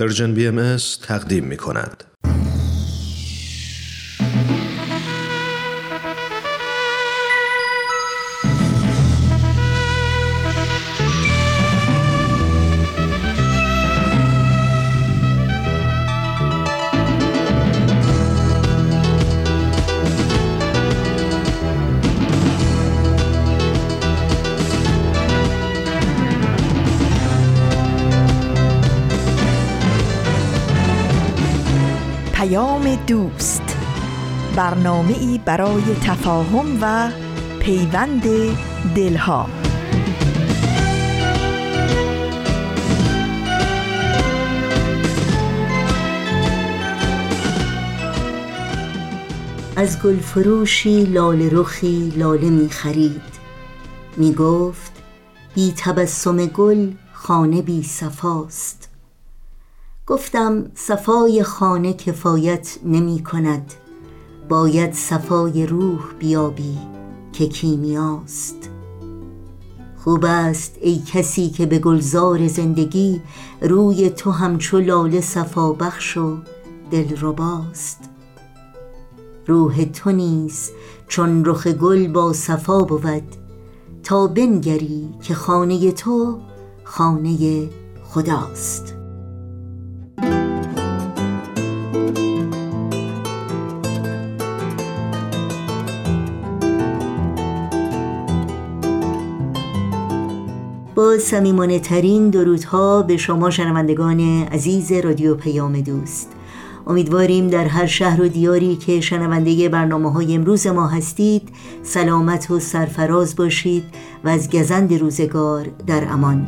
ارژن BMS تقدیم می‌کند. پیام دوست، برنامه‌ای برای تفاهم و پیوند دلها. از گلفروشی لاله رخی لاله می‌خرید، می‌گفت بی تبسم گل خانه بی صفاست. گفتم صفای خانه کفایت نمی کند، باید صفای روح بیابی که کیمیاست. خوب است ای کسی که به گلزار زندگی روی تو همچو لاله صفا بخش و دلرباست. روح تو نیز چون رخ گل با صفا بود، تا بنگری که خانه تو خانه خداست. با صمیمانه‌ترین درودها به شما شنوندگان عزیز رادیو پیام دوست. امیدواریم در هر شهر و دیاری که شنونده برنامه‌های امروز ما هستید سلامت و سرفراز باشید و از گزند روزگار در امان.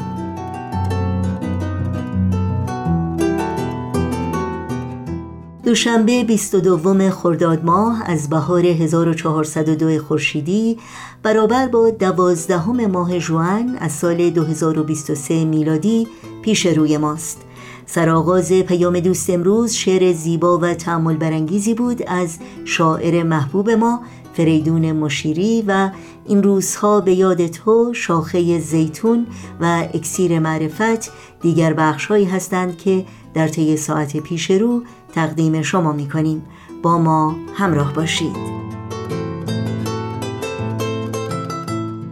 دوشنبه 22 خرداد ماه از بهار 1402 خورشیدی برابر با 12 ماه ژوئن از سال 2023 میلادی پیش روی ماست. سرآغاز پیام دوست امروز شعر زیبا و تأمل برانگیزی بود از شاعر محبوب ما فریدون مشیری و این روزها به یاد تو، شاخه زیتون و اکسیر معرفت دیگر بخش‌هایی هستند که در طی ساعت پیش رو تقدیم شما می‌کنیم. با ما همراه باشید.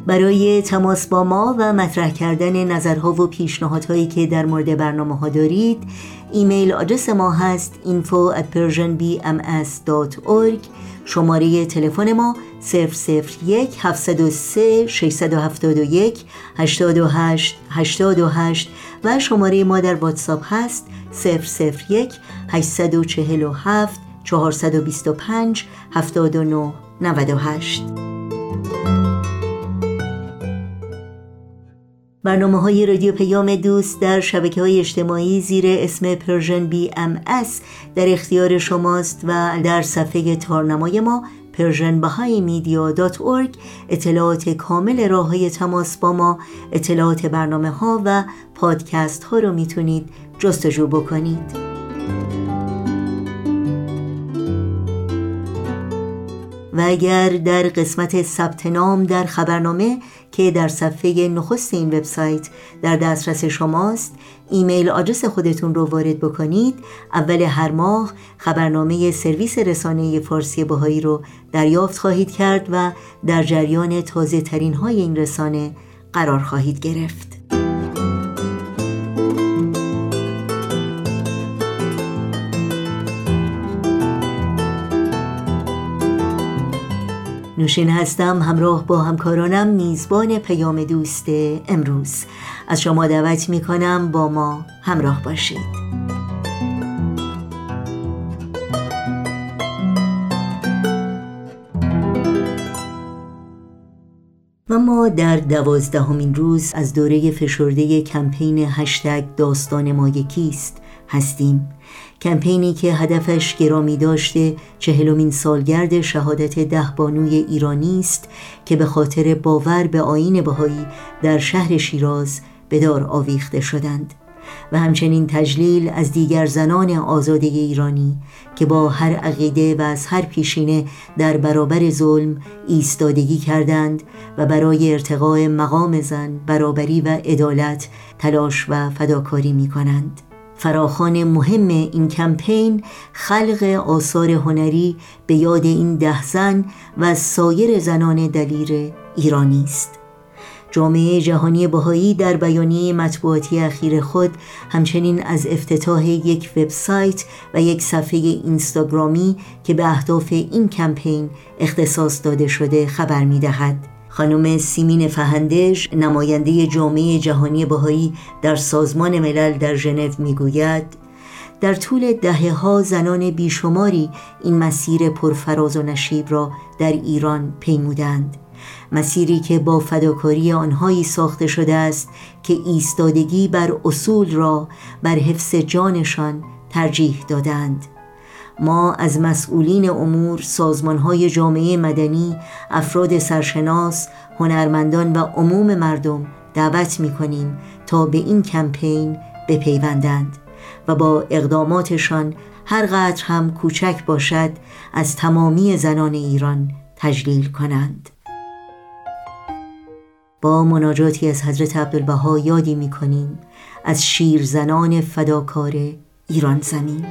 برای تماس با ما و مطرح کردن نظرها و پیشنهادهایی که در مورد برنامه‌ها دارید، ایمیل آدرس ما هست info@persianbms.org. شماره تلفن ما 001 703 671 828 828 و شماره ما در واتساپ هست 001 847 425 79 98. برنامه‌های رادیو پیام دوست در شبکه‌های اجتماعی زیر اسم Persian BMS در اختیار شماست و در صفحه تارنمای ما persianbms_contact اطلاعات کامل راه‌های تماس با ما، اطلاعات برنامه‌ها و پادکست‌ها رو میتونید جستجو بکنید. و اگر در قسمت ثبت نام در خبرنامه که در صفحه نخست این وبسایت در دسترس شماست ایمیل آدرس خودتون رو وارد بکنید، اول هر ماه خبرنامه سرویس رسانه فارسی بهایی رو دریافت خواهید کرد و در جریان تازه ترین های این رسانه قرار خواهید گرفت. نوشین هستم، همراه با همکارانم میزبان پیام دوست امروز. از شما دعوت میکنم با ما همراه باشید. و ما در 12 روز از دوره فشرده کمپین هشتگ داستان ما یکیست هستیم. کمپینی که هدفش گرامی داشته 40 سالگرد شهادت 10 بانوی ایرانی است که به خاطر باور به آیین بهایی در شهر شیراز به دار آویخته شدند و همچنین تجلیل از دیگر زنان آزاده ایرانی که با هر عقیده و از هر پیشینه در برابر ظلم ایستادگی کردند و برای ارتقاء مقام زن، برابری و عدالت تلاش و فداکاری می کنند. فراخوان مهم این کمپین خلق آثار هنری به یاد این 10 زن و سایر زنان دلیر ایرانی است. جامعه جهانی بهایی در بیانیه مطبوعاتی اخیر خود همچنین از افتتاح یک وبسایت و یک صفحه اینستاگرامی که به اهداف این کمپین اختصاص داده شده خبر می‌دهد. خانم سیمین فهندش، نماینده جامعه جهانی بهایی در سازمان ملل در ژنو، میگوید: در طول دهه‌ها زنان بیشماری این مسیر پرفراز و نشیب را در ایران پیمودند، مسیری که با فداکاری آنهایی ساخته شده است که ایستادگی بر اصول را بر حفظ جانشان ترجیح دادند. ما از مسئولین امور، سازمانهای جامعه مدنی، افراد سرشناس، هنرمندان و عموم مردم دعوت می‌کنیم تا به این کمپین بپیوندند و با اقداماتشان، هر قدر هم کوچک باشد، از تمامی زنان ایران تجلیل کنند. با مناجاتی از حضرت عبدالبهاء یادی می‌کنیم از شیرزنان فداکار ایران زمین.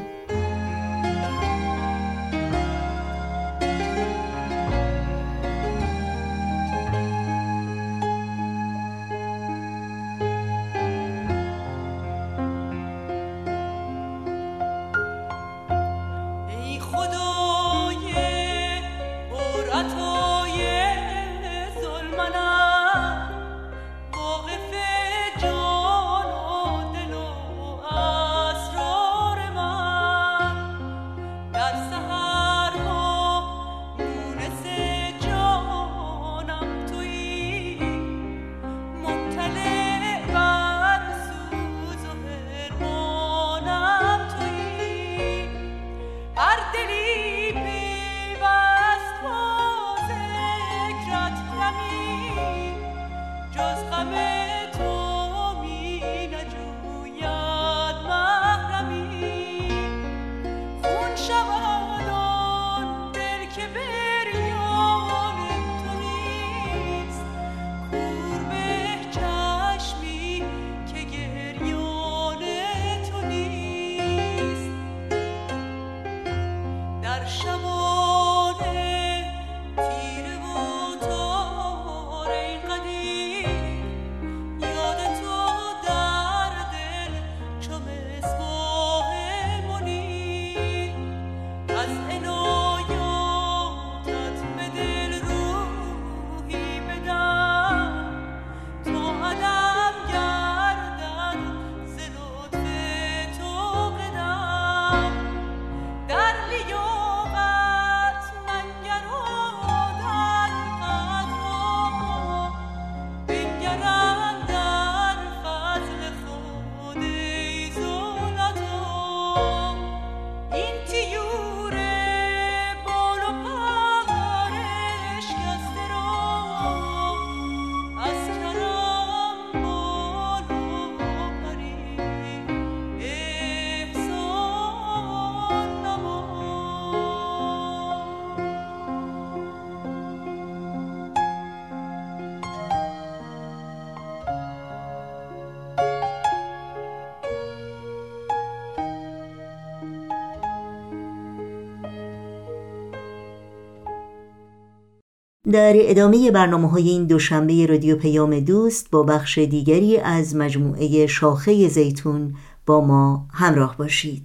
در ادامه برنامه‌های این دوشنبه رادیو پیام دوست با بخش دیگری از مجموعه شاخه زیتون با ما همراه باشید.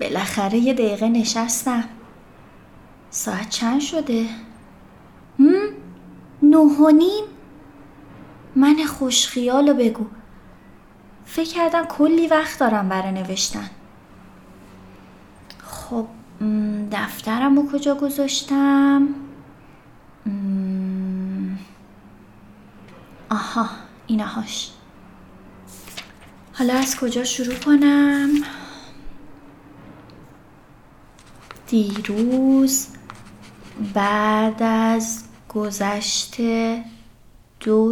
بالاخره یه دقیقه نشستم. ساعت چند شده؟ 9:30. من خوشخیالو بگو. فکر کردم کلی وقت دارم برای نوشتن. خب دفترمو کجا گذاشتم؟ آها، اینهاش. حالا از کجا شروع کنم؟ دیروز بعد از گذشت 2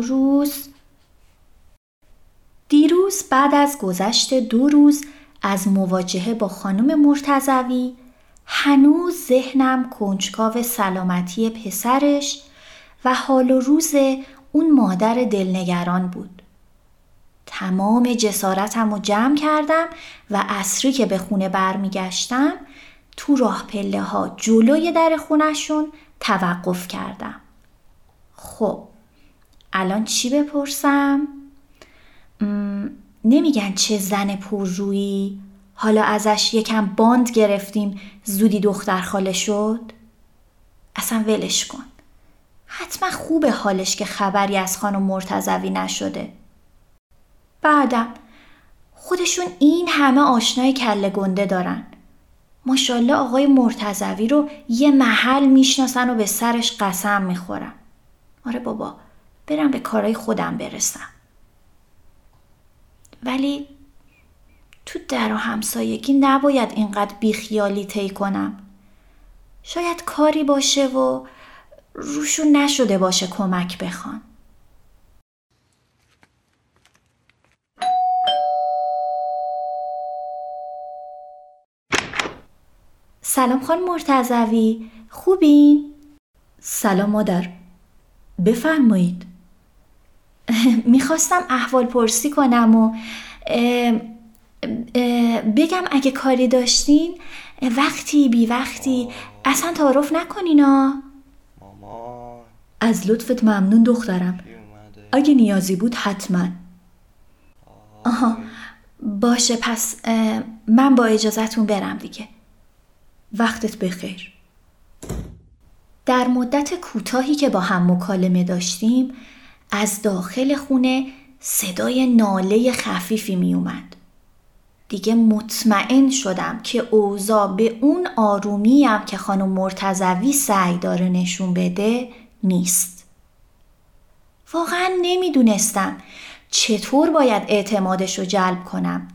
روز از مواجهه با خانم مرتضوی هنوز ذهنم کنجکاو سلامتی پسرش و حال و روز اون مادر دلنگران بود. تمام جسارتم رو جمع کردم و عصری که به خونه برمی گشتم تو راه پله ها جلوی در خونشون توقف کردم. خب الان چی بپرسم؟ نمیگن چه زن پررویی؟ حالا ازش یکم باند گرفتیم زودی دختر خاله شد؟ اصلا ولش کن. حتما خوبه حالش که خبری از خانم مرتضوی نشده. بعدم خودشون این همه آشنای کله گنده دارن. ماشاءالله آقای مرتضوی رو یه محل میشناسن و به سرش قسم میخورن. آره بابا، برم به کارهای خودم برسم. ولی تو در و همسایگی نباید اینقدر بیخیالی طی کنم. شاید کاری باشه و روشون نشده باشه کمک بخوان. سلام خانم مرتضوی، خوبین؟ سلام مادر، بفرمایید. میخواستم احوال پرسی کنم و بگم اگه کاری داشتین وقتی بی وقتی اصلا تعارف نکنینا. ماما، از لطفت ممنون دخترم، اگه نیازی بود حتما. آها باشه، پس من با اجازتون برم دیگه. وقتت بخیر. در مدت کوتاهی که با هم مکالمه داشتیم از داخل خونه صدای ناله خفیفی می اومد. دیگه مطمئن شدم که اوضاع به اون آرومیم که خانم مرتضوی سعی داره نشون بده نیست. واقعا نمیدونستم چطور باید اعتمادش رو جلب کنم.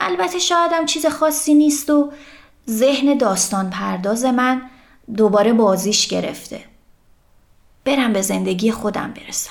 البته شایدم چیز خاصی نیست و ذهن داستان پرداز من دوباره بازیش گرفته. برم به زندگی خودم برسم.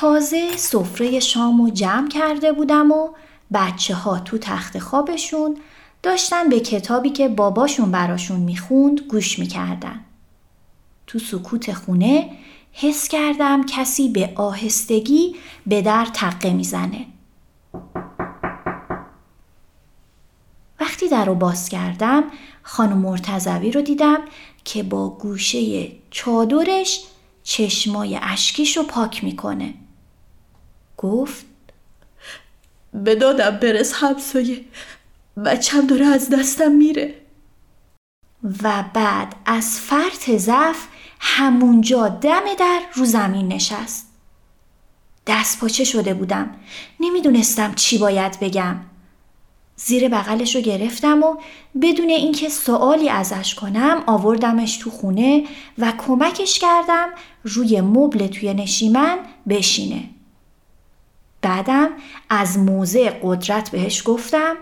تازه سفره شامو جمع کرده بودم و بچه ها تو تخت خوابشون داشتن به کتابی که باباشون براشون میخوند گوش میکردن. تو سکوت خونه حس کردم کسی به آهستگی به در تقه میزنه. وقتی در رو باز کردم خانم مرتضوی رو دیدم که با گوشه چادرش چشمای اشکیش رو پاک میکنه. گفت به دادم برس همسایه، بچم داره از دستم میره. و بعد از فرط ضعف همونجا دم در رو زمین نشست. دست پاچه شده بودم، نمیدونستم چی باید بگم. زیر بغلش رو گرفتم و بدون اینکه سوالی ازش کنم آوردمش تو خونه و کمکش کردم روی مبل توی نشیمن بشینه. بعدم از موضع قدرت بهش گفتم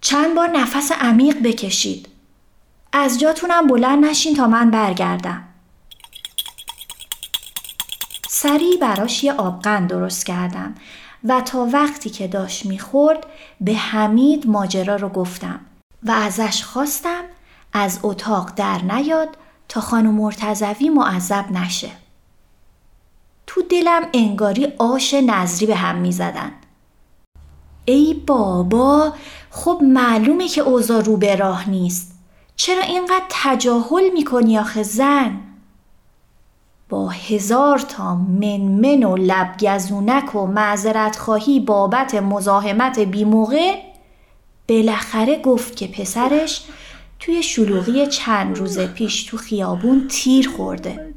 چند بار نفس عمیق بکشید. از جاتونم بلند نشین تا من برگردم. سریع براش یه آبغن درست کردم و تا وقتی که داشت میخورد به حمید ماجرا رو گفتم و ازش خواستم از اتاق در نیاد تا خانم مرتضوی معذب نشه. تو دلم انگاری آش نظری به هم میزدن. ای بابا، خب معلومه که اوضاع رو به راه نیست. چرا اینقدر تجاهل میکنی آخه زن؟ با 1000 تا منمن و لبگزونک و معذرت خواهی بابت مزاحمت بی موقع بالاخره گفت که پسرش توی شلوغی چند روز پیش تو خیابون تیر خورده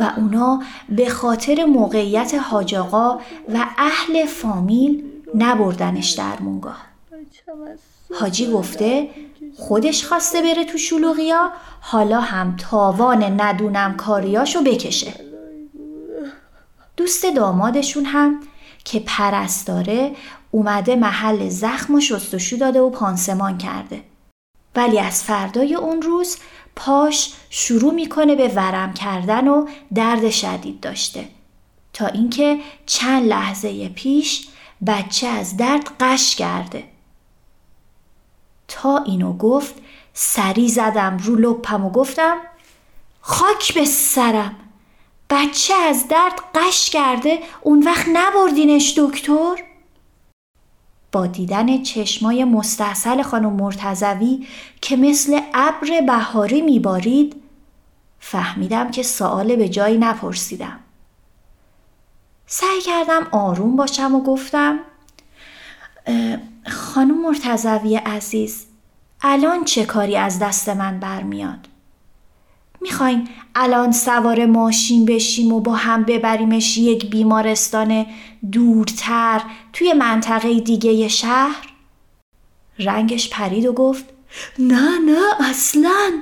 و اونا به خاطر موقعیت حاج آقا و اهل فامیل نبردنش در مونگاه. حاجی گفته خودش خواسته بره تو شلوغیا، حالا هم تاوان ندونم کاریاشو بکشه. دوست دامادشون هم که پرستاره اومده محل زخم و شستشو داده و پانسمان کرده، ولی از فردای اون روز پاش شروع میکنه به ورم کردن و درد شدید داشته، تا اینکه چند لحظه پیش بچه از درد قش کرده. تا اینو گفت سری زدم رو لپم و گفتم خاک به سرم، بچه از درد قش کرده، اون وقت نبردینش دکتر؟ با دیدن چشمای مستحصل خانم مرتضوی که مثل ابر بهاری میبارید فهمیدم که سوال به جایی نپرسیدم. سعی کردم آروم باشم و گفتم خانم مرتضوی عزیز، الان چه کاری از دست من برمیاد؟ میخواین الان سوار ماشین بشیم و با هم ببریمش یک بیمارستان دورتر توی منطقه دیگه شهر؟ رنگش پرید و گفت نه اصلاً،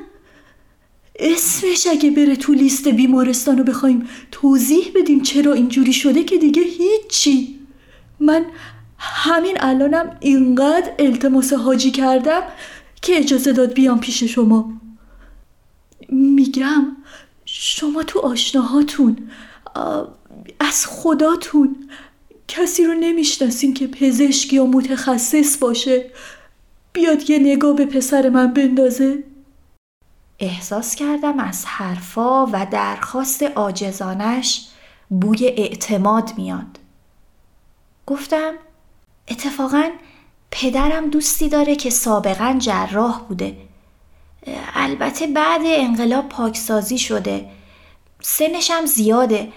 اسمش اگه بره تو لیست بیمارستان و بخوایم توضیح بدیم چرا اینجوری شده که دیگه هیچی. من همین الانم اینقدر التماس حاجی کردم که اجازه داد بیام پیش شما. میگم شما تو آشناهاتون، از خداتون کسی رو نمیشناسین که پزشک یا متخصص باشه بیاد یه نگاه به پسر من بندازه؟ احساس کردم از حرفا و درخواست عاجزانش بوی اعتماد میاد. گفتم اتفاقاً پدرم دوستی داره که سابقاً جراح بوده، البته بعد انقلاب پاکسازی شده، سنش هم زیاده،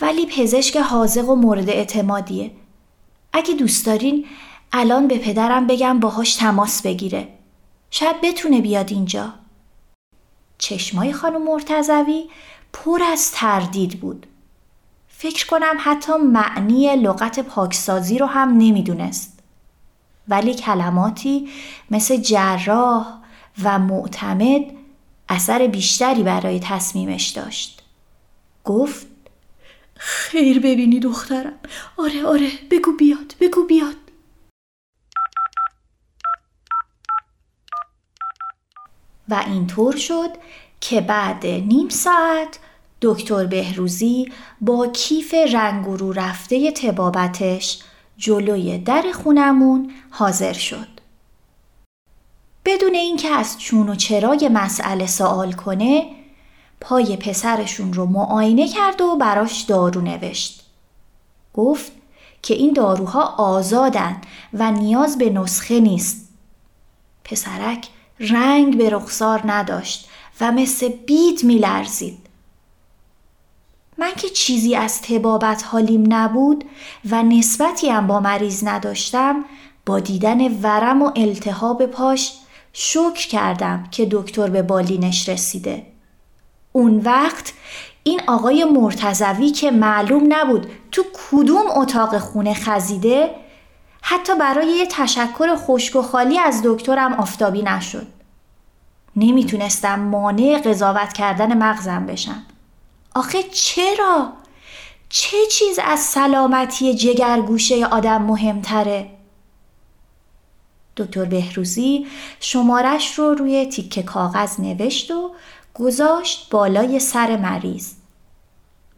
ولی پزشک حاذق و مورد اعتمادیه. اگه دوست دارین الان به پدرم بگم باهاش تماس بگیره، شاید بتونه بیاد اینجا. چشمای خانم مرتضوی پر از تردید بود. فکر کنم حتی معنی لغت پاکسازی رو هم نمیدونست، ولی کلماتی مثل جراح و معتمد اثر بیشتری برای تصمیمش داشت. گفت خیر ببینی دخترم، آره بگو بیاد. و اینطور شد که بعد نیم ساعت دکتر بهروزی با کیف رنگ و رو رفته طبابتش جلوی در خونمون حاضر شد. بدون اینکه از چون و چرای مسئله سوال کنه، پای پسرشون رو معاینه کرد و براش دارو نوشت. گفت که این داروها آزادن و نیاز به نسخه نیست. پسرک رنگ به رخسار نداشت و مثل بید می لرزید. من که چیزی از طبابت حالیم نبود و نسبتی هم با مریض نداشتم، با دیدن ورم و التهاب پاش شکر کردم که دکتر به بالینش رسیده. اون وقت این آقای مرتضوی که معلوم نبود تو کدوم اتاق خونه خزیده، حتی برای یه تشکر خشک و خالی از دکترم آفتابی نشد. نمیتونستم مانع قضاوت کردن مغزم بشم. آخه چرا؟ چه چیز از سلامتی جگرگوشه آدم مهمتره؟ دکتر بهروزی شمارش رو روی تیکه کاغذ نوشت و گذاشت بالای سر مریض.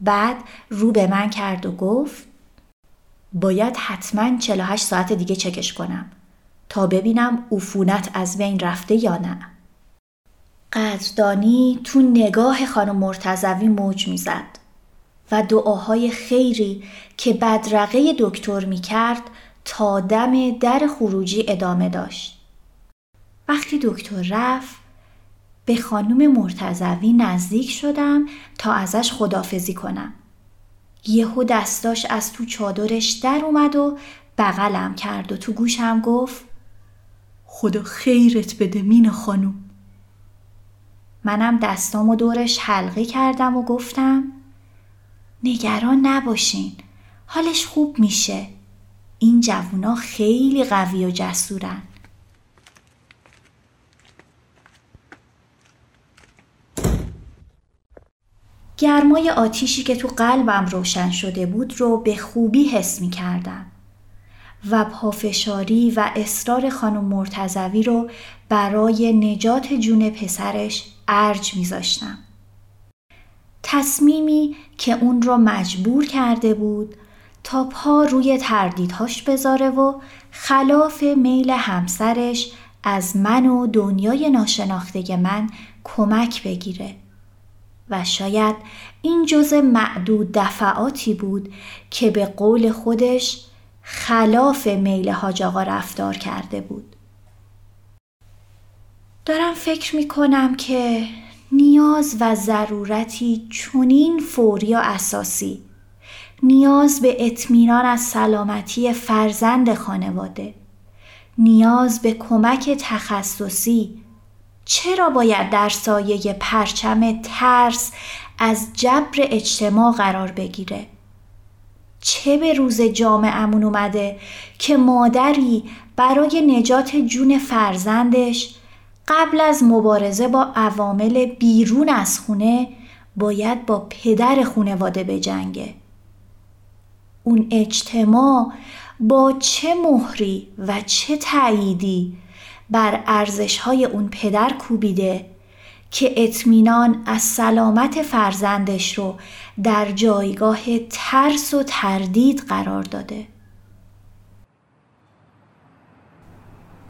بعد رو به من کرد و گفت باید حتما 48 ساعت دیگه چکش کنم تا ببینم عفونت از بین رفته یا نه. قدردانی تو نگاه خانم مرتضوی موج میزد و دعاهای خیری که بدرقه دکتر میکرد تا دم در خروجی ادامه داشت. وقتی دکتر رفت به خانم مرتضوی نزدیک شدم تا ازش خداحافظی کنم. یهو دستاش از تو چادرش در اومد و بغلم کرد و تو گوشم گفت خدا خیرت بده مینا خانم، منم دستامو دورش حلقه کردم و گفتم نگران نباشین، حالش خوب میشه. این جوونا خیلی قوی و جسورن. گرمای آتیشی که تو قلبم روشن شده بود رو به خوبی حس می کردم و پافشاری و اصرار خانم مرتضوی رو برای نجات جون پسرش ارج می زاشتم. تصمیمی که اون رو مجبور کرده بود تا پا روی تردیدهاش بذاره و خلاف میل همسرش از من و دنیای ناشناخته من کمک بگیره. و شاید این جزء معدود دفعاتی بود که به قول خودش خلاف میل حاج آقا رفتار کرده بود. دارم فکر میکنم که نیاز و ضرورتی چنین فوری و اساسی، نیاز به اطمینان از سلامتی فرزند خانواده، نیاز به کمک تخصصی چرا باید در سایه پرچم ترس از جبر اجتماع قرار بگیره؟ چه به روز جامعه‌مون اومده که مادری برای نجات جون فرزندش قبل از مبارزه با عوامل بیرون از خونه باید با پدر خانواده بجنگه؟ اون اجتماع با چه مهری و چه تأییدی بر ارزش‌های اون پدر کوبیده که اطمینان از سلامت فرزندش رو در جایگاه ترس و تردید قرار داده؟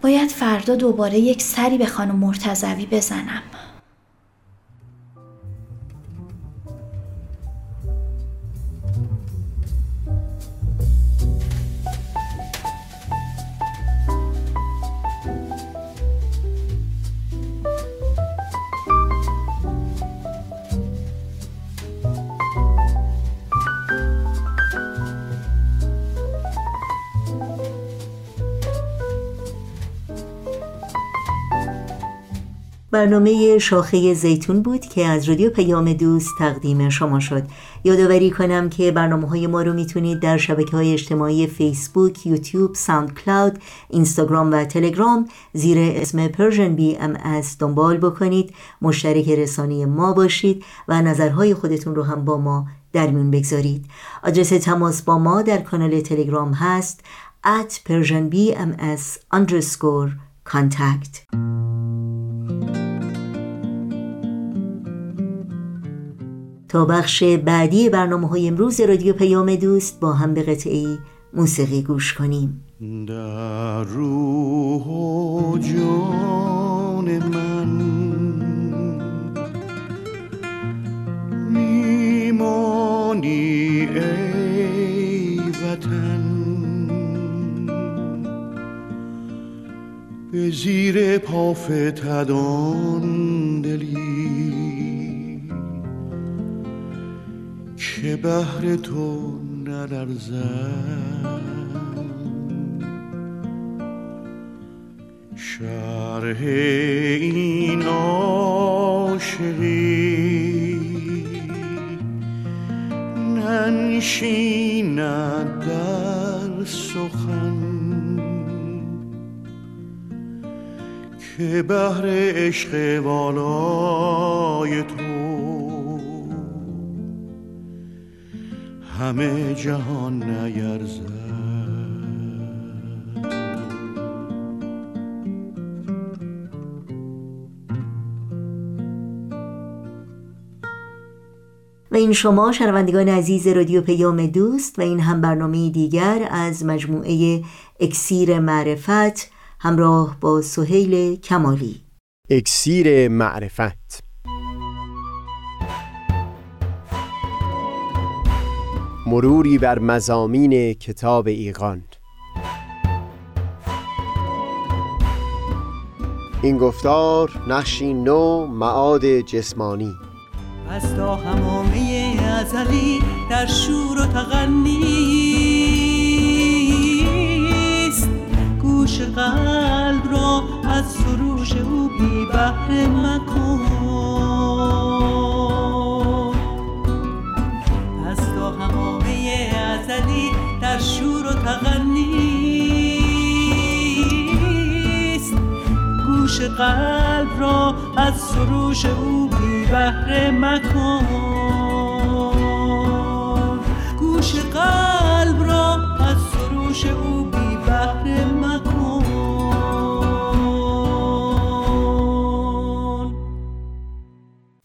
باید فردا دوباره یک سری به خانم مرتضوی بزنم. برنامه شاخه زیتون بود که از رادیو پیام دوست تقدیم شما شد. یادآوری کنم که برنامه‌های ما رو میتونید در شبکه‌های اجتماعی فیسبوک، یوتیوب، ساوند کلاود، اینستاگرام و تلگرام زیر اسم Persian BMS دنبال بکنید، مشترک رسانه ما باشید و نظرهای خودتون رو هم با ما در میون بگذارید. آدرس تماس با ما در کانال تلگرام هست @persianbms_contact. تا بخش بعدی برنامه‌های امروز رادیو پیام دوست با هم به قطعه‌ای موسیقی گوش کنیم. در روح و جان من میمانی ای وطن، به زیر پافتدان دلی که بهر تو نلرزم. شرح این عاشقی ننشیند در سخن، که بهر عشق والای تو همه جهان نیرزد. و این شما شنوندگان عزیز رادیو پیام دوست و این هم برنامه دیگر از مجموعه اکسیر معرفت همراه با سهیل کمالی. اکسیر معرفت، مروری بر مضامین کتاب ایقان. این گفتار نقشی نو معاد جسمانی از تا همامه ازلی در شور و تغنیست، گوش قلب را از سروش او بی بحر مکن. مرا از سروش او بی بهره مکن، گوش قلب را از سروش او بی بهره مکن.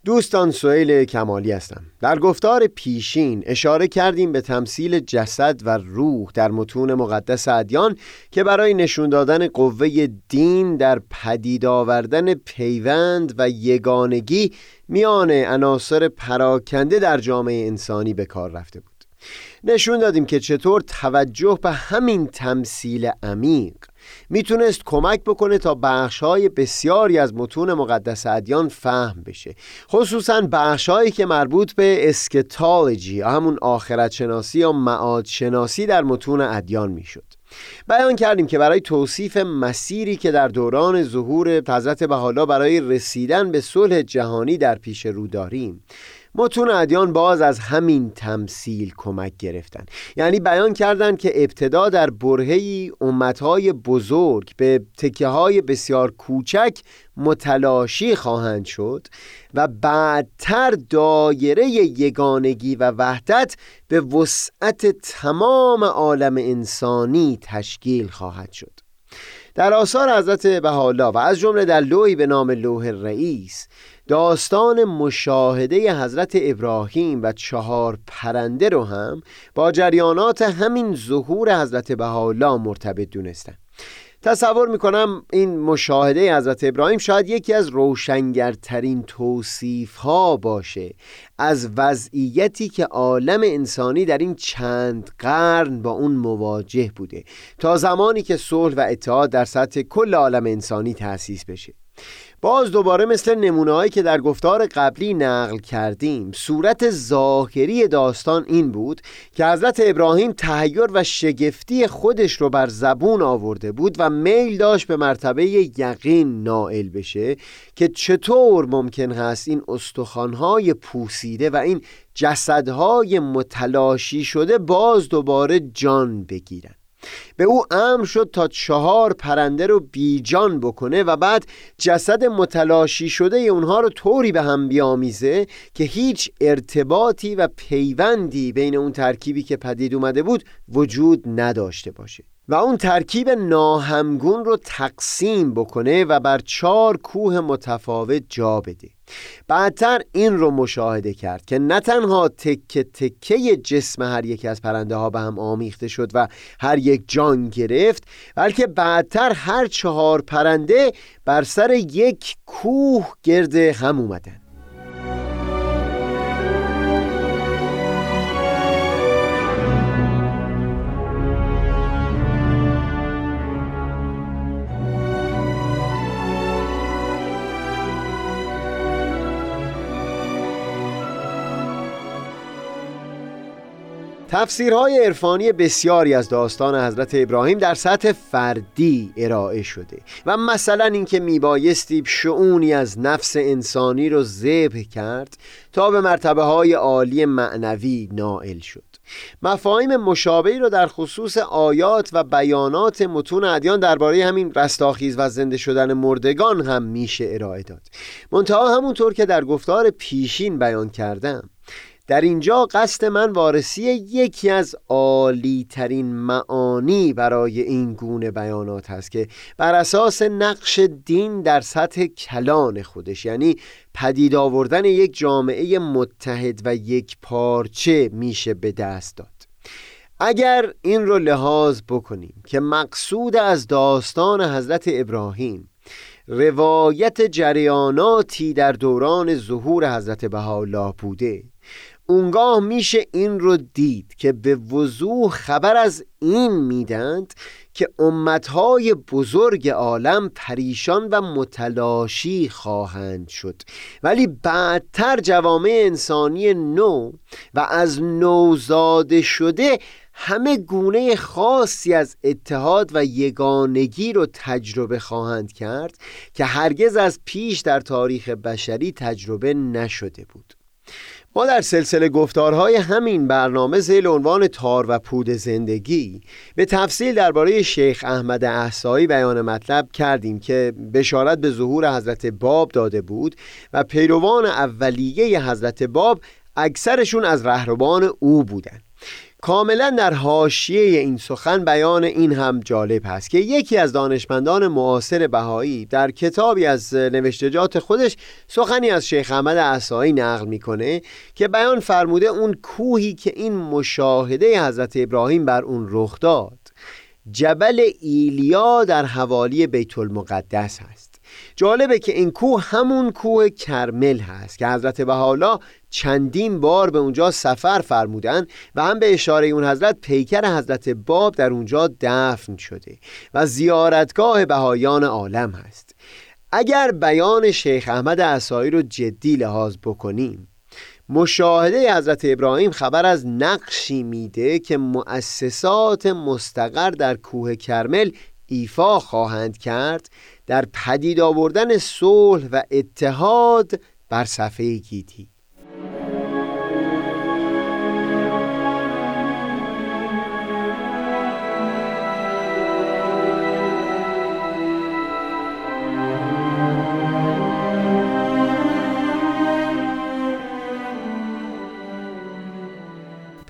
دوستان، سهیل کمالی هستم. در گفتار پیشین اشاره کردیم به تمثیل جسد و روح در متون مقدس ادیان که برای نشون دادن قوه دین در پدید آوردن پیوند و یگانگی میان عناصر پراکنده در جامعه انسانی به کار رفته بود. نشون دادیم که چطور توجه به همین تمثیل عمیق میتونست کمک بکنه تا بخش‌های بسیاری از متون مقدس ادیان فهم بشه، خصوصاً بخش‌هایی که مربوط به اسکتالوجی، همون آخرت شناسی یا معاد شناسی در متون ادیان میشد. بیان کردیم که برای توصیف مسیری که در دوران ظهور حضرت بهاءالله برای رسیدن به صلح جهانی در پیش رو داریم، متون ادیان باز از همین تمثیل کمک گرفتن. یعنی بیان کردن که ابتدا در برهه‌ای امتهای بزرگ به تکه‌های بسیار کوچک متلاشی خواهند شد و بعدتر دایره یگانگی و وحدت به وسعت تمام عالم انسانی تشکیل خواهد شد. در آثار حضرت بهاءالله و از جمله در لوحی به نام لوح رئیس، داستان مشاهده حضرت ابراهیم و 4 پرنده رو هم با جریانات همین ظهور حضرت بهاءالله مرتبط دونستن. تصور میکنم این مشاهده حضرت ابراهیم شاید یکی از روشنگرترین توصیف‌ها باشه از وضعیتی که عالم انسانی در این چند قرن با اون مواجه بوده تا زمانی که صلح و اتحاد در سطح کل عالم انسانی تأسیس بشه. باز دوباره مثل نمونه‌هایی که در گفتار قبلی نقل کردیم، صورت ظاهری داستان این بود که حضرت ابراهیم تحیر و شگفتی خودش رو بر زبون آورده بود و میل داشت به مرتبه یقین نائل بشه که چطور ممکن هست این استخوان‌های پوسیده و این جسدهای متلاشی شده باز دوباره جان بگیرن. به او امر شد تا 4 پرنده رو بیجان بکنه و بعد جسد متلاشی شده اونها رو طوری به هم بیامیزه که هیچ ارتباطی و پیوندی بین اون ترکیبی که پدید اومده بود وجود نداشته باشه و اون ترکیب ناهمگون رو تقسیم بکنه و بر 4 کوه متفاوت جا بده. بعدتر این رو مشاهده کرد که نه تنها تکه تکه جسم هر یکی از پرنده ها به هم آمیخته شد و هر یک جان گرفت، بلکه بعدتر هر 4 پرنده بر سر یک کوه گرد هم اومدن. تفسیرهای عرفانی بسیاری از داستان حضرت ابراهیم در سطح فردی ارائه شده و مثلا اینکه میبایستی شؤونی از نفس انسانی رو ذبح کرد تا به مرتبه‌های عالی معنوی نائل شد. مفاهیم مشابهی رو در خصوص آیات و بیانات متون ادیان درباره همین رستاخیز و زنده شدن مردگان هم میشه ارائه داد. منتها همونطور که در گفتار پیشین بیان کردم، در اینجا قصد من وارسی یکی از عالی ترین معانی برای این گونه بیانات هست که بر اساس نقش دین در سطح کلان خودش، یعنی پدید آوردن یک جامعه متحد و یک پارچه، میشه به دست داد. اگر این رو لحاظ بکنیم که مقصود از داستان حضرت ابراهیم روایت جریاناتی در دوران ظهور حضرت بهاءالله بوده، اونگاه میشه این رو دید که به وضوح خبر از این میدند که امتهای بزرگ عالم پریشان و متلاشی خواهند شد، ولی بعدتر جوامع انسانی نو و از نوزاده شده همه گونه خاصی از اتحاد و یگانگی رو تجربه خواهند کرد که هرگز از پیش در تاریخ بشری تجربه نشده بود. ما در سلسله گفتارهای همین برنامه زیر عنوان تار و پود زندگی به تفصیل درباره شیخ احمد احسایی بیان مطلب کردیم که بشارت به ظهور حضرت باب داده بود و پیروان اولیه حضرت باب اکثرشون از رهروان او بودند. کاملا در حاشیه این سخن بیان این هم جالب هست که یکی از دانشمندان معاصر بهایی در کتابی از نوشتجات خودش سخنی از شیخ احمد احسایی نقل میکنه که بیان فرموده اون کوهی که این مشاهده حضرت ابراهیم بر اون رخ داد جبل ایلیا در حوالی بیت المقدس هست. جالبه که این کوه همون کوه کرمل هست که حضرت بهاءالله چندین بار به اونجا سفر فرمودن و هم به اشاره اون حضرت پیکر حضرت باب در اونجا دفن شده و زیارتگاه بهایان عالم هست. اگر بیان شیخ احمد احسایی رو جدی لحاظ بکنیم، مشاهده حضرت ابراهیم خبر از نقشی میده که مؤسسات مستقر در کوه کرمل ایفا خواهند کرد در پدید آوردن صلح و اتحاد بر صفحه گیتی.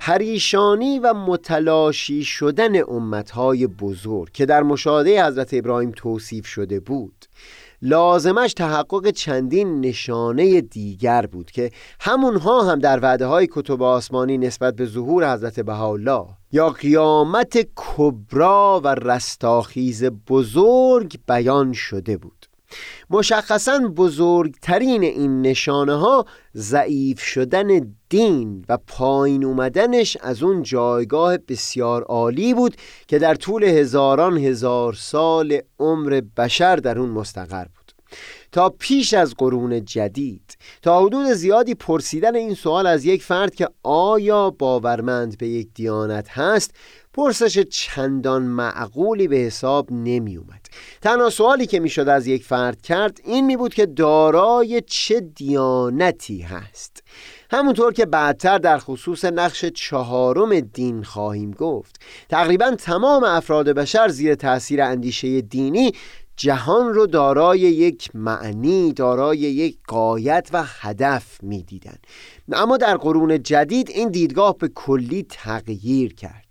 پریشانی و متلاشی شدن امتهای بزرگ که در مشاهده حضرت ابراهیم توصیف شده بود، لازمش تحقق چندین نشانه دیگر بود که همونها هم در وعده‌های کتب آسمانی نسبت به ظهور حضرت بهاءالله یا قیامت کبرا و رستاخیز بزرگ بیان شده بود. مشخصاً بزرگترین این نشانه‌ها ضعیف شدن دین و پایین اومدنش از اون جایگاه بسیار عالی بود که در طول هزاران هزار سال عمر بشر در اون مستقر بود. تا پیش از قرون جدید تا حدود زیادی پرسیدن این سوال از یک فرد که آیا باورمند به یک دیانت هست، پرسش چندان معقولی به حساب نمی اومد. تنها سوالی که میشد از یک فرد کرد این می بود که دارای چه دیانتی هست. همونطور که بعدتر در خصوص نقش چهارم دین خواهیم گفت، تقریبا تمام افراد بشر زیر تأثیر اندیشه دینی جهان رو دارای یک معنی، دارای یک غایت و هدف می دیدن. اما در قرون جدید این دیدگاه به کلی تغییر کرد.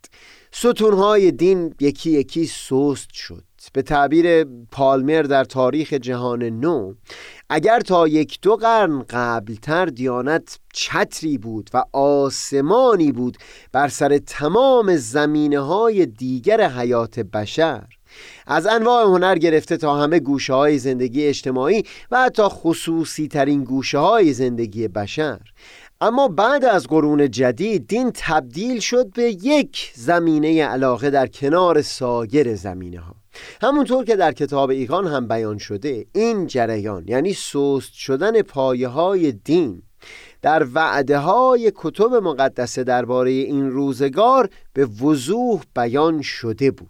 ستونهای دین یکی یکی سست شد. به تعبیر پالمر در تاریخ جهان نو، اگر تا یک دو قرن قبلتر دیانت چتری بود و آسمانی بود بر سر تمام زمینه‌های دیگر حیات بشر، از انواع هنر گرفته تا همه گوشه‌های زندگی اجتماعی و حتی خصوصی ترین گوشه‌های زندگی بشر، اما بعد از قرون جدید دین تبدیل شد به یک زمینه علاقه در کنار سایر زمینه ها. همونطور که در کتاب ایقان هم بیان شده، این جریان یعنی سست شدن پایه های دین در وعده های کتب مقدسه درباره این روزگار به وضوح بیان شده بود.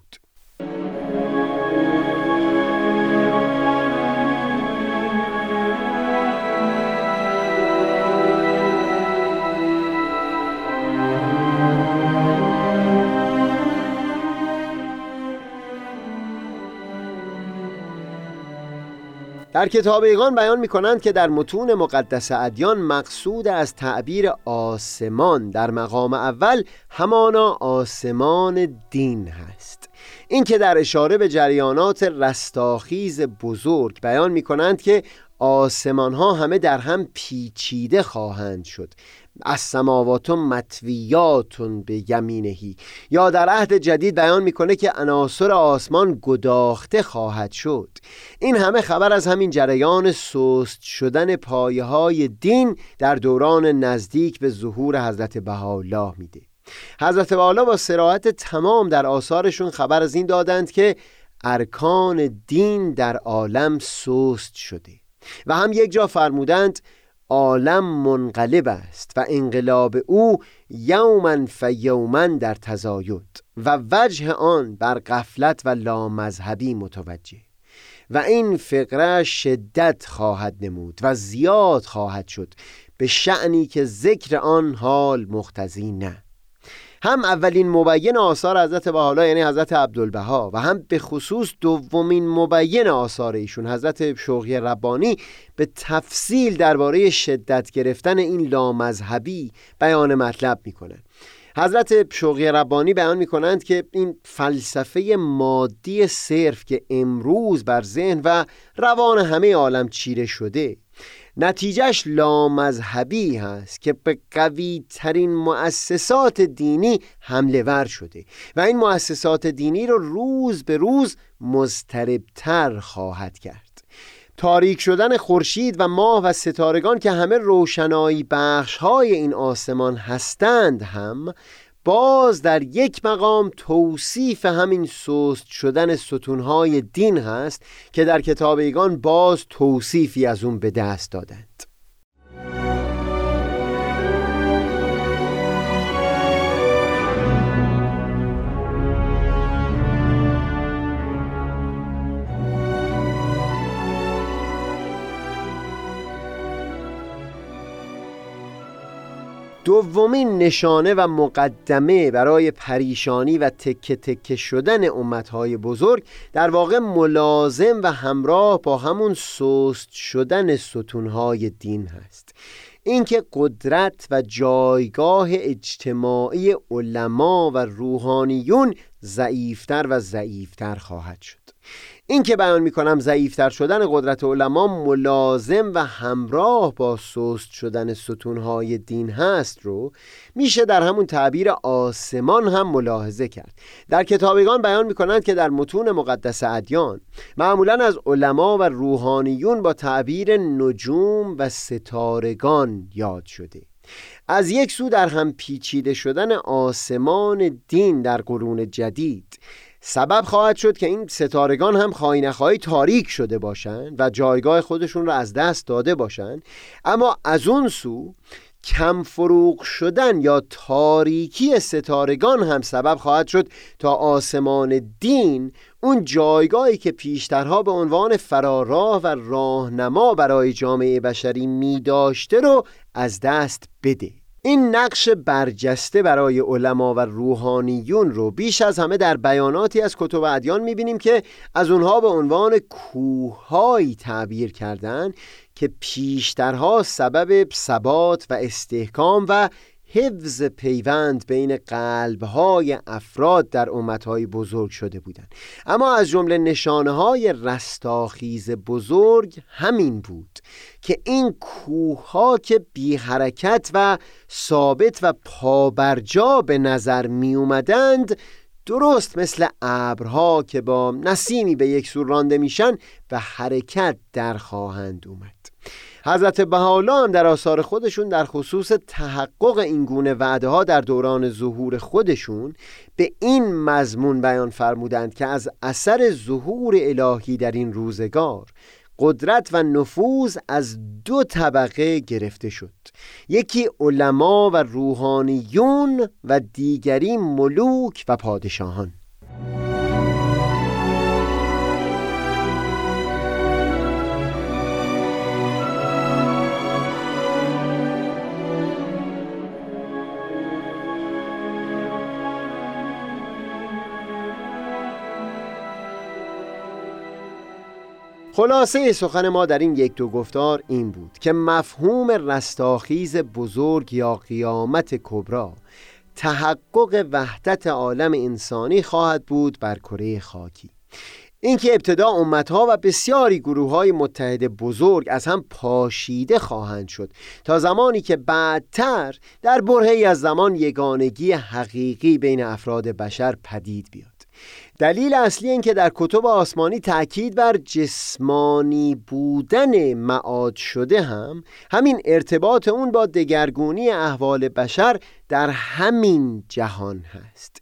در کتاب ایقان بیان می کنند که در متون مقدس ادیان مقصود از تعبیر آسمان در مقام اول همانا آسمان دین هست. این که در اشاره به جریانات رستاخیز بزرگ بیان می کنند که آسمان ها همه در هم پیچیده خواهند شد، السماوات مطویات به یمینهی، یا در عهد جدید بیان میکنه که عناصر آسمان گداخته خواهد شد. این همه خبر از همین جریان سست شدن پایه‌های دین در دوران نزدیک به ظهور حضرت بهاءالله میده. حضرت بهاءالله با صراحت تمام در آثارشون خبر از این دادند که ارکان دین در عالم سست شده و هم یک جا فرمودند عالم منقلب است و انقلاب او یومن فیومن در تزاید و وجه آن بر غفلت و لامذهبی متوجه و این فقره شدت خواهد نمود و زیاد خواهد شد به شأنی که ذکر آن حال مقتضی نه. هم اولین مبین آثار حضرت بهاءالله یعنی حضرت عبدالبهاء و هم به خصوص دومین مبین آثار ایشون حضرت شبغی ربانی به تفصیل درباره شدت گرفتن این لامذهبی بیان مطلب میکنند. حضرت شبغی ربانی بیان میکنند که این فلسفه مادی صرف که امروز بر ذهن و روان همه عالم چیره شده، نتیجهش لامذهبی هست که به قوی ترین مؤسسات دینی حمله ور شده و این مؤسسات دینی رو روز به روز مضطربتر خواهد کرد. تاریک شدن خورشید و ماه و ستارگان که همه روشنایی بخش‌های این آسمان هستند هم باز در یک مقام توصیف همین سست شدن ستونهای دین هست که در کتاب ایقان باز توصیفی از اون به دست دادند. دومین نشانه و مقدمه برای پریشانی و تکه تکه شدن امتهای بزرگ در واقع ملازم و همراه با همون سست شدن ستونهای دین هست. اینکه قدرت و جایگاه اجتماعی علما و روحانیون ضعیفتر و ضعیفتر خواهد شد. این که بیان میکنم ضعیفتر شدن قدرت علما ملازم و همراه با سست شدن ستونهای دین هست رو میشه در همون تعبیر آسمان هم ملاحظه کرد. در کتابگان بیان میکنند که در متون مقدس ادیان معمولا از علما و روحانیون با تعبیر نجوم و ستارگان یاد شده. از یک سو در هم پیچیده شدن آسمان دین در قرون جدید سبب خواهد شد که این ستارگان هم خواهی نخواهی تاریک شده باشند و جایگاه خودشون را از دست داده باشند، اما از اون سو کم فروغ شدن یا تاریکی ستارگان هم سبب خواهد شد تا آسمان دین اون جایگاهی که پیشترها به عنوان فراراه و راهنما برای جامعه بشری می داشته رو از دست بده. این نقش برجسته برای علما و روحانیون رو بیش از همه در بیاناتی از کتب ادیان می‌بینیم که از اونها به عنوان کوه‌هایی تعبیر کردن که پیشترها سبب ثبات و استحکام و حفظ پیوند بین قلب‌های افراد در امت‌های بزرگ شده بودند. اما از جمله نشانه‌های رستاخیز بزرگ همین بود که این کوه‌ها که بی حرکت و ثابت و پابرجا به نظر می اومدند، درست مثل ابرها که با نسیمی به یک سو رانده میشن و حرکت در خواهند اومد. حضرت بهاءالله هم در آثار خودشون در خصوص تحقق این گونه وعده ها در دوران ظهور خودشون به این مضمون بیان فرمودند که از اثر ظهور الهی در این روزگار قدرت و نفوذ از دو طبقه گرفته شد، یکی علما و روحانیون و دیگری ملوک و پادشاهان. خلاصه سخن ما در این یک دو گفتار این بود که مفهوم رستاخیز بزرگ یا قیامت کبرا تحقق وحدت عالم انسانی خواهد بود بر کره خاکی. اینکه ابتدا امتها و بسیاری گروه‌های متحد بزرگ از هم پاشیده خواهند شد تا زمانی که بعدتر در برهه‌ای از زمان یگانگی حقیقی بین افراد بشر پدید بیاد. دلیل اصلی این که در کتب آسمانی تأکید بر جسمانی بودن معاد شده هم همین ارتباط اون با دگرگونی احوال بشر در همین جهان هست.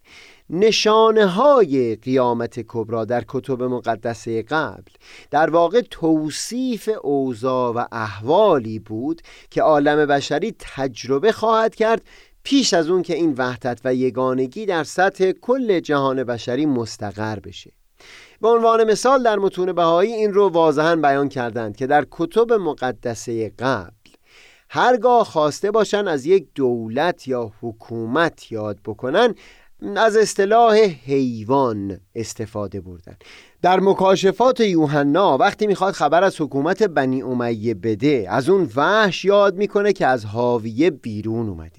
نشانه های قیامت کبرا در کتب مقدسه قبل در واقع توصیف اوضاع و احوالی بود که عالم بشری تجربه خواهد کرد پیش از اون که این وحدت و یگانگی در سطح کل جهان بشری مستقر بشه. به عنوان مثال در متون بهایی این رو واضحاً بیان کردند که در کتب مقدسه قبل هرگاه خواسته باشن از یک دولت یا حکومت یاد بکنن از اصطلاح حیوان استفاده بردن. در مکاشفات یوحنا وقتی میخواد خبر از حکومت بنی امیه بده از اون وحش یاد میکنه که از حاویه بیرون اومده،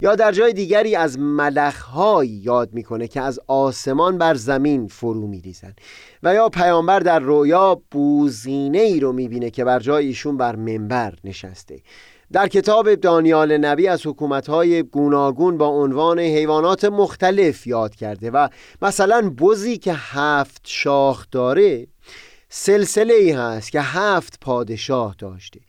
یا در جای دیگری از ملخ‌های یاد میکنه که از آسمان بر زمین فرو میریزن، و یا پیامبر در رویا بوزینه ای رو میبینه که بر جای ایشون بر منبر نشسته. در کتاب دانیال نبی از حکومت‌های گوناگون با عنوان حیوانات مختلف یاد کرده و مثلا بزی که 7 شاخ داره سلسله‌ای هست که 7 پادشاه داشته.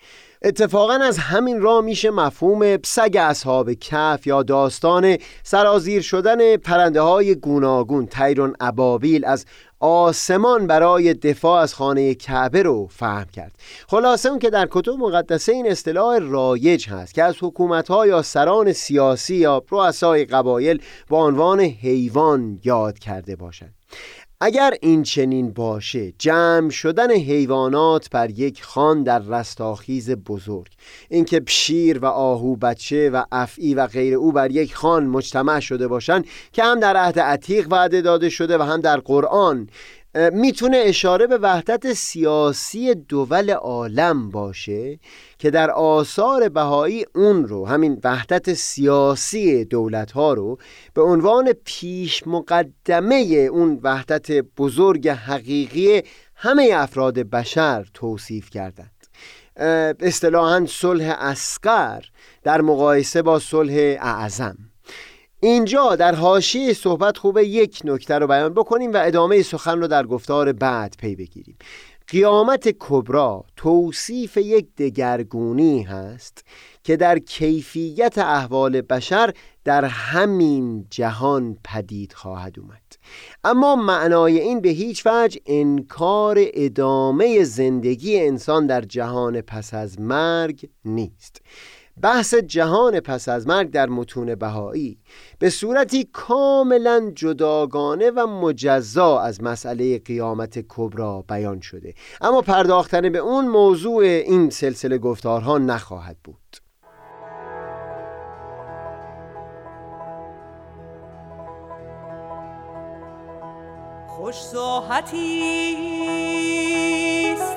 اتفاقا از همین راه میشه مفهوم سگ اصحاب کهف یا داستان سرازیر شدن پرنده‌های گوناگون طیر ابابیل از آسمان برای دفاع از خانه کعبه رو فهم کرد. خلاصه اون که در کتب مقدسه این اصطلاح رایج هست که از حکومت‌ها یا سران سیاسی یا رؤسای قبایل با عنوان حیوان یاد کرده باشند. اگر این چنین باشه، جمع شدن حیوانات بر یک خوان در رستاخیز بزرگ، اینکه شیر و آهو بچه و افعی و غیر او بر یک خوان مجتمع شده باشند که هم در عهد عتیق وعده داده شده و هم در قرآن، میتونه اشاره به وحدت سیاسی دول عالم باشه که در آثار بهایی اون رو، همین وحدت سیاسی دولت‌ها رو، به عنوان پیش مقدمه اون وحدت بزرگ حقیقی همه افراد بشر توصیف کردند. اصطلاحاً صلح اصغر در مقایسه با صلح اعظم. اینجا در حاشیه صحبت خوبه یک نکته رو بیان بکنیم و ادامه سخن رو در گفتار بعد پی بگیریم. قیامت کبرا توصیف یک دگرگونی هست که در کیفیت احوال بشر در همین جهان پدید خواهد اومد، اما معنای این به هیچ وجه انکار ادامه زندگی انسان در جهان پس از مرگ نیست. بحث جهان پس از مرگ در متون بهایی به صورتی کاملا جداگانه و مجزا از مسئله قیامت کبرا بیان شده، اما پرداختن به اون موضوع این سلسله گفتارها نخواهد بود. خوش ساحتی است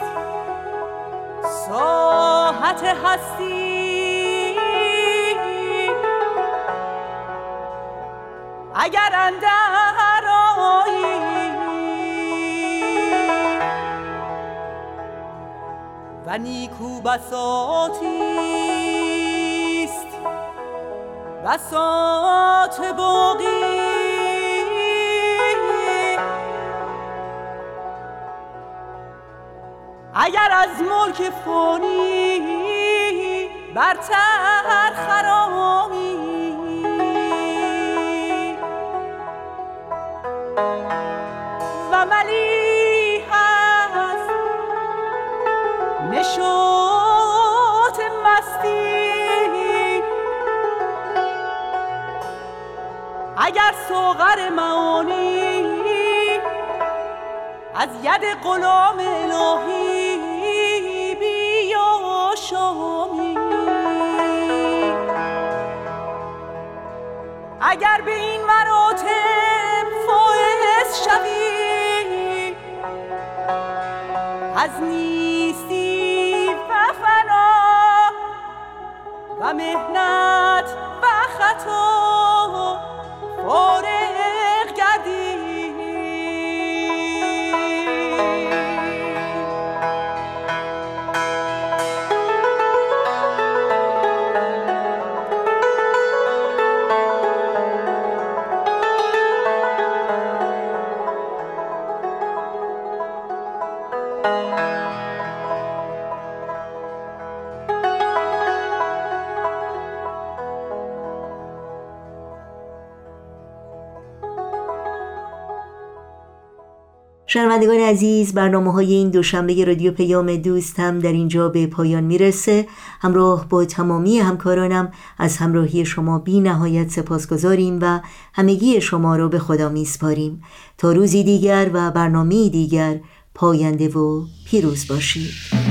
ساحت هستی، اگر اندر آیی و نیکو بساطیست بساط باقی، اگر از ملک فانی برتر خرامی، ملی هست نشاط مستی، اگر سوغر معانی از ید غلام الهی بیا شامی، اگر به این مراتب فائز شوی از نیستی و فنا و مهنت و خطا فارغ گردی. شنوندگان عزیز، برنامه‌های این دوشنبه رادیو پیام دوست هم در اینجا به پایان میرسه. همراه با تمامی همکارانم از همراهی شما بی نهایت سپاسگزاریم و همگی شما رو به خدا میسپاریم. تا روزی دیگر و برنامه‌ای دیگر، پاینده و پیروز باشید.